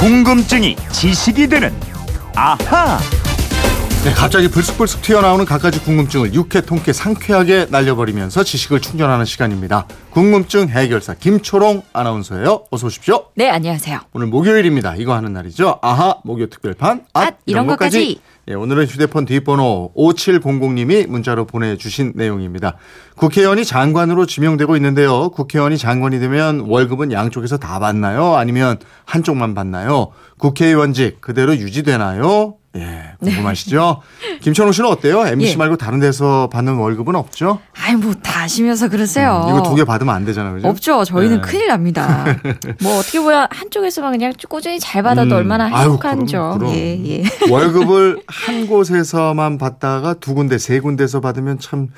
궁금증이 지식이 되는 아하. 네, 갑자기 불쑥불쑥 튀어나오는 갖가지 궁금증을 육회 통쾌 상쾌하게 날려버리면서 지식을 충전하는 시간입니다. 궁금증 해결사 김초롱 아나운서예요. 어서 오십시오. 네, 안녕하세요. 오늘 목요일입니다. 이거 하는 날이죠. 아하 목요 특별판 앗 이런 것까지. 예, 오늘은 휴대폰 뒷번호 5700님이 문자로 보내주신 내용입니다. 국회의원이 장관으로 지명되고 있는데요. 국회의원이 장관이 되면 월급은 양쪽에서 다 받나요? 아니면 한쪽만 받나요? 국회의원직 그대로 유지되나요? 예, 궁금하시죠? 네. 김천호 씨는 어때요? MC 예. 말고 다른 데서 받는 월급은 없죠? 아이, 뭐 다 아시면서 그러세요. 이거 두 개 받으면 안 되잖아요, 그죠? 없죠. 저희는 예. 큰일 납니다. 뭐 어떻게 보면 한쪽에서만 그냥 꾸준히 잘 받아도 얼마나 행복한죠. 예, 예. 월급을 한 곳에서만 받다가 두 군데, 세 군데서 받으면 참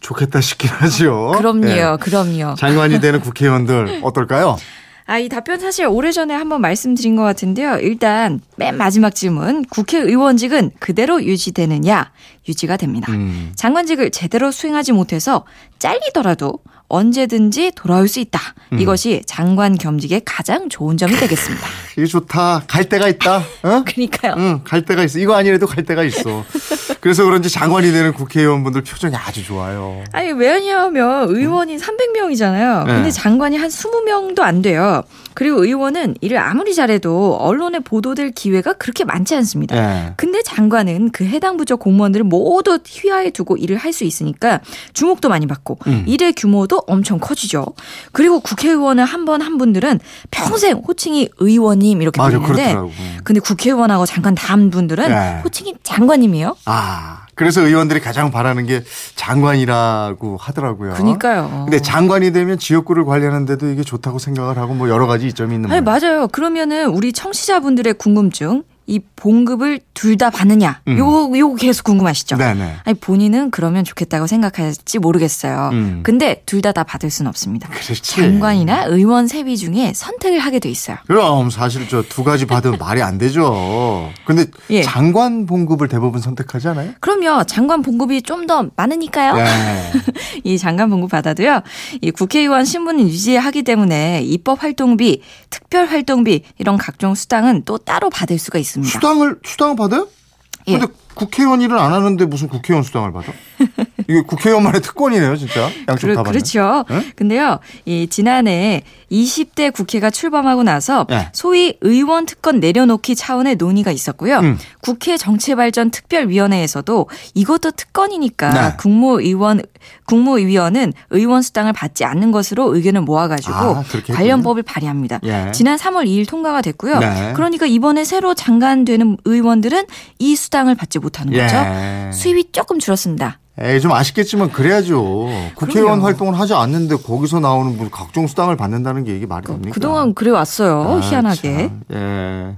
좋겠다 싶긴 하죠. 그럼요, 예. 그럼요. 장관이 되는 국회의원들 어떨까요? 아, 이 답변 사실 오래전에 한번 말씀드린 것 같은데요. 일단 맨 마지막 질문, 국회의원직은 그대로 유지되느냐? 유지가 됩니다. 장관직을 제대로 수행하지 못해서 잘리더라도 언제든지 돌아올 수 있다. 이것이 장관 겸직의 가장 좋은 점이 되겠습니다. 이게 좋다. 갈 데가 있다. 어? 그러니까요. 응, 갈 데가 있어. 이거 아니래도 갈 데가 있어. 그래서 그런지 장관이 되는 국회의원분들 표정이 아주 좋아요. 아니, 왜냐하면 의원이 300명이잖아요. 근데 네. 장관이 한 20명도 안 돼요. 그리고 의원은 일을 아무리 잘해도 언론에 보도될 기회가 그렇게 많지 않습니다. 네. 근데 장관은 그 해당 부처 공무원들을 모두 휘하에 두고 일을 할 수 있으니까 주목도 많이 받고 일의 규모도 엄청 커지죠. 그리고 국회의원을 한 분들은 평생 호칭이 의원님 이렇게 부르는데 근데 국회의원하고 잠깐 다한 분들은 네. 호칭이 장관님이에요. 아, 그래서 의원들이 가장 바라는 게 장관이라고 하더라고요. 그러니까요. 근데 장관이 되면 지역구를 관리하는데도 이게 좋다고 생각을 하고 뭐 여러 가지 이점이 있는 거예요. 맞아요. 그러면은 우리 청취자분들의 궁금증. 이 봉급을 둘 다 받느냐 요거 계속 궁금하시죠? 네네. 아니, 본인은 그러면 좋겠다고 생각할지 모르겠어요. 근데 둘 다 받을 수는 없습니다. 그렇지. 장관이나 의원 세비 중에 선택을 하게 돼 있어요. 그럼 사실 저 두 가지 받으면 말이 안 되죠. 근데 예. 장관 봉급을 대부분 선택하지 않아요? 그럼요. 장관 봉급이 좀 더 많으니까요. 네. 이 장관 봉급 받아도요. 이 국회의원 신분을 유지하기 때문에 입법활동비, 특별활동비 이런 각종 수당은 또 따로 받을 수가 있어요. 수당을 받아요? 예. 근데 국회의원 일을 안 하는데 무슨 국회의원 수당을 받아? 이게 국회의원만의 특권이네요, 진짜. 양쪽 다 받는. 그렇죠. 응? 근데요, 이 지난해 20대 국회가 출범하고 나서 네. 소위 의원 특권 내려놓기 차원의 논의가 있었고요. 국회 정치발전특별위원회에서도 이것도 특권이니까 네. 국무위원은 의원 수당을 받지 않는 것으로 의견을 모아가지고 관련 법을 발의합니다. 예. 지난 3월 2일 통과가 됐고요. 네. 그러니까 이번에 새로 장관되는 의원들은 이 수당을 받지 못하는 거죠. 예. 수입이 조금 줄었습니다. 에이, 좀 아쉽겠지만 그래야죠. 국회의원 그럼요. 활동을 하지 않는데 거기서 나오는 뭐 각종 수당을 받는다는 게 이게 말이 됩니까? 그동안 그래 왔어요. 희한하게. 참. 예.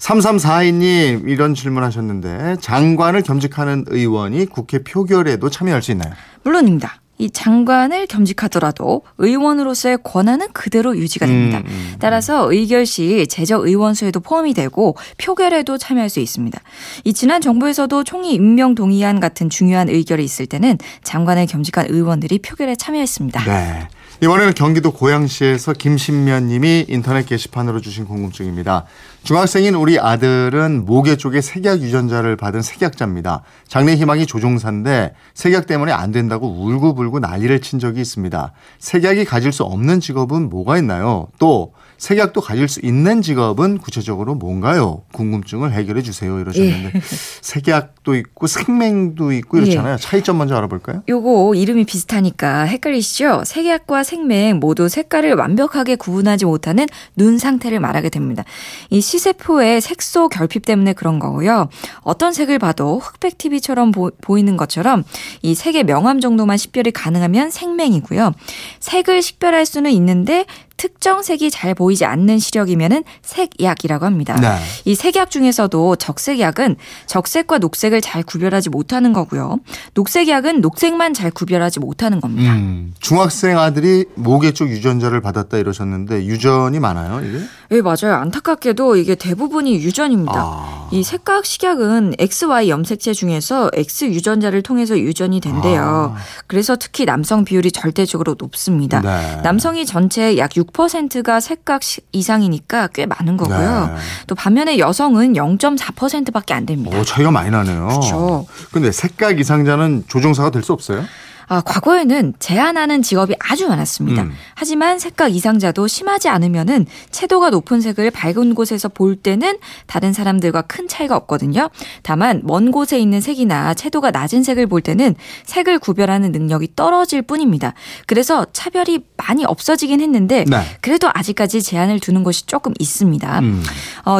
3342님 이런 질문하셨는데 장관을 겸직하는 의원이 국회 표결에도 참여할 수 있나요? 물론입니다. 이 장관을 겸직하더라도 의원으로서의 권한은 그대로 유지가 됩니다. 따라서 의결 시 제적 의원 수에도 포함이 되고 표결에도 참여할 수 있습니다. 이 지난 정부에서도 총리 임명 동의안 같은 중요한 의결이 있을 때는 장관을 겸직한 의원들이 표결에 참여했습니다. 네. 이번에는 경기도 고양시에서 김신면 님이 인터넷 게시판으로 주신 궁금증입니다. 중학생인 우리 아들은 모계 쪽에 색약 유전자를 받은 색약자입니다. 장래 희망이 조종사인데 색약 때문에 안 된다고 울고불고 난리를 친 적이 있습니다. 색약이 가질 수 없는 직업은 뭐가 있나요? 또 색약도 가질 수 있는 직업은 구체적으로 뭔가요? 궁금증을 해결해 주세요. 이러셨는데 예. 색약도 있고 생명도 있고 이렇잖아요. 예. 차이점 먼저 알아볼까요? 요거 이름이 비슷하니까 헷갈리시죠? 색약과 생명 모두 색깔을 완벽하게 구분하지 못하는 눈 상태를 말하게 됩니다. 이 시세포의 색소 결핍 때문에 그런 거고요. 어떤 색을 봐도 흑백 TV처럼 보이는 것처럼 이 색의 명암 정도만 식별이 가능하면 생명이고요. 색을 식별할 수는 있는데 특정 색이 잘 보이지 않는 시력이면은 색약이라고 합니다. 네. 이 색약 중에서도 적색약은 적색과 녹색을 잘 구별하지 못하는 거고요. 녹색약은 녹색만 잘 구별하지 못하는 겁니다. 중학생 아들이 모계 쪽 유전자를 받았다 이러셨는데 유전이 많아요, 이게? 예, 맞아요. 안타깝게도 이게 대부분이 유전입니다. 아. 이 색각 식약은 XY 염색체 중에서 X 유전자를 통해서 유전이 된대요. 아. 그래서 특히 남성 비율이 절대적으로 높습니다. 네. 남성이 전체의 약 6% 6%가 색각 이상이니까 꽤 많은 거고요. 네. 또 반면에 여성은 0.4%밖에 안 됩니다. 오, 차이가 많이 나네요. 그렇죠. 근데 색각 이상자는 조종사가 될 수 없어요? 아, 과거에는 제한하는 직업이 아주 많았습니다. 하지만 색각 이상자도 심하지 않으면은 채도가 높은 색을 밝은 곳에서 볼 때는 다른 사람들과 큰 차이가 없거든요. 다만 먼 곳에 있는 색이나 채도가 낮은 색을 볼 때는 색을 구별하는 능력이 떨어질 뿐입니다. 그래서 차별이 많이 없어지긴 했는데 네. 그래도 아직까지 제한을 두는 것이 조금 있습니다.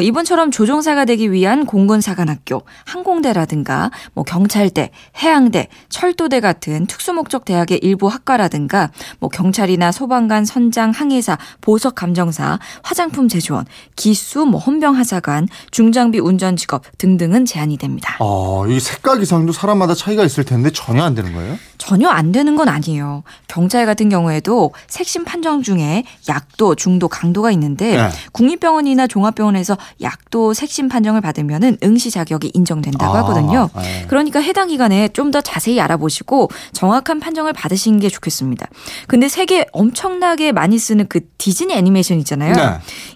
이번처럼 조종사가 되기 위한 공군사관학교, 항공대라든가 뭐 경찰대, 해양대, 철도대 같은 특수 목적 대학의 일부 학과라든가 뭐 경찰이나 소방관, 선장, 항해사, 보석 감정사, 화장품 제조원, 기수, 뭐 헌병하사관, 중장비 운전 직업 등등은 제한이 됩니다. 이 색각 이상도 사람마다 차이가 있을 텐데 전혀 안 되는 거예요? 전혀 안 되는 건 아니에요. 경찰 같은 경우에도 색심 판정 중에 약도, 중도, 강도가 있는데 네. 국립병원이나 종합병원에서 약도 색심 판정을 받으면은 응시 자격이 인정된다고 하거든요. 네. 그러니까 해당 기관에 좀 더 자세히 알아보시고 정확한 판정을 받으시는 게 좋겠습니다. 근데 세계 엄청나게 많이 쓰는 그 디즈니 애니메이션 있잖아요. 네.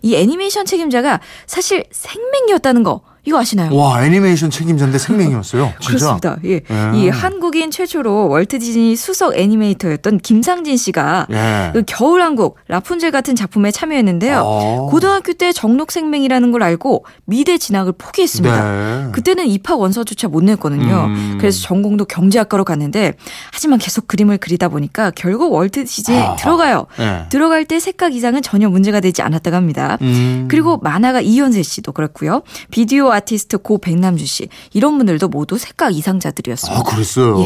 이 애니메이션 책임자가 사실 생명이었다는 거 이거 아시나요? 와, 애니메이션 책임자인데 생명이었어요. 진짜? 그렇습니다. 예. 예. 이 한국인 최초로 월트디즈니 수석 애니메이터였던 김상진 씨가 예. 그 겨울왕국 라푼젤 같은 작품에 참여했는데요. 고등학교 때 정록생명이라는 걸 알고 미대 진학을 포기했습니다. 네. 그때는 입학 원서조차 못 냈거든요. 그래서 전공도 경제학과로 갔는데 하지만 계속 그림을 그리다 보니까 결국 월트디즈니에 들어가요. 예. 들어갈 때 색각 이상은 전혀 문제가 되지 않았다고 합니다. 그리고 만화가 이현세 씨도 그렇고요. 비디오 아티스트 고 백남준 씨 이런 분들도 모두 색각 이상자들이었습니다. 아, 그랬어요.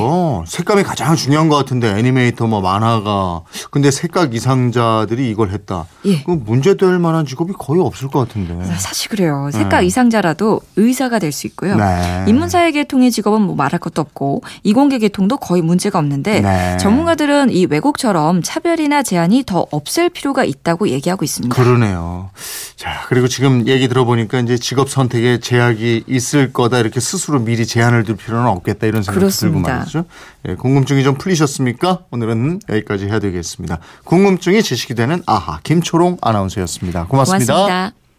예. 색감이 가장 중요한 것 같은데 애니메이터 뭐 만화가 근데 색각 이상자들이 이걸 했다. 예. 그럼 문제될 만한 직업이 거의 없을 것 같은데. 사실 그래요. 색각 예. 이상자라도 의사가 될 수 있고요. 네. 인문사회 계통의 직업은 뭐 말할 것도 없고 이공계 계통도 거의 문제가 없는데 네. 전문가들은 이 외국처럼 차별이나 제한이 더 없앨 필요가 있다고 얘기하고 있습니다. 그러네요. 자, 그리고 지금 얘기 들어보니까 이제 직업 선택에 제약이 있을 거다 이렇게 스스로 미리 제한을 둘 필요는 없겠다 이런 생각이 들고 말이죠. 예, 궁금증이 좀 풀리셨습니까? 오늘은 여기까지 해야 되겠습니다. 궁금증이 지식이 되는 아하 김초롱 아나운서였습니다. 고맙습니다. 고맙습니다.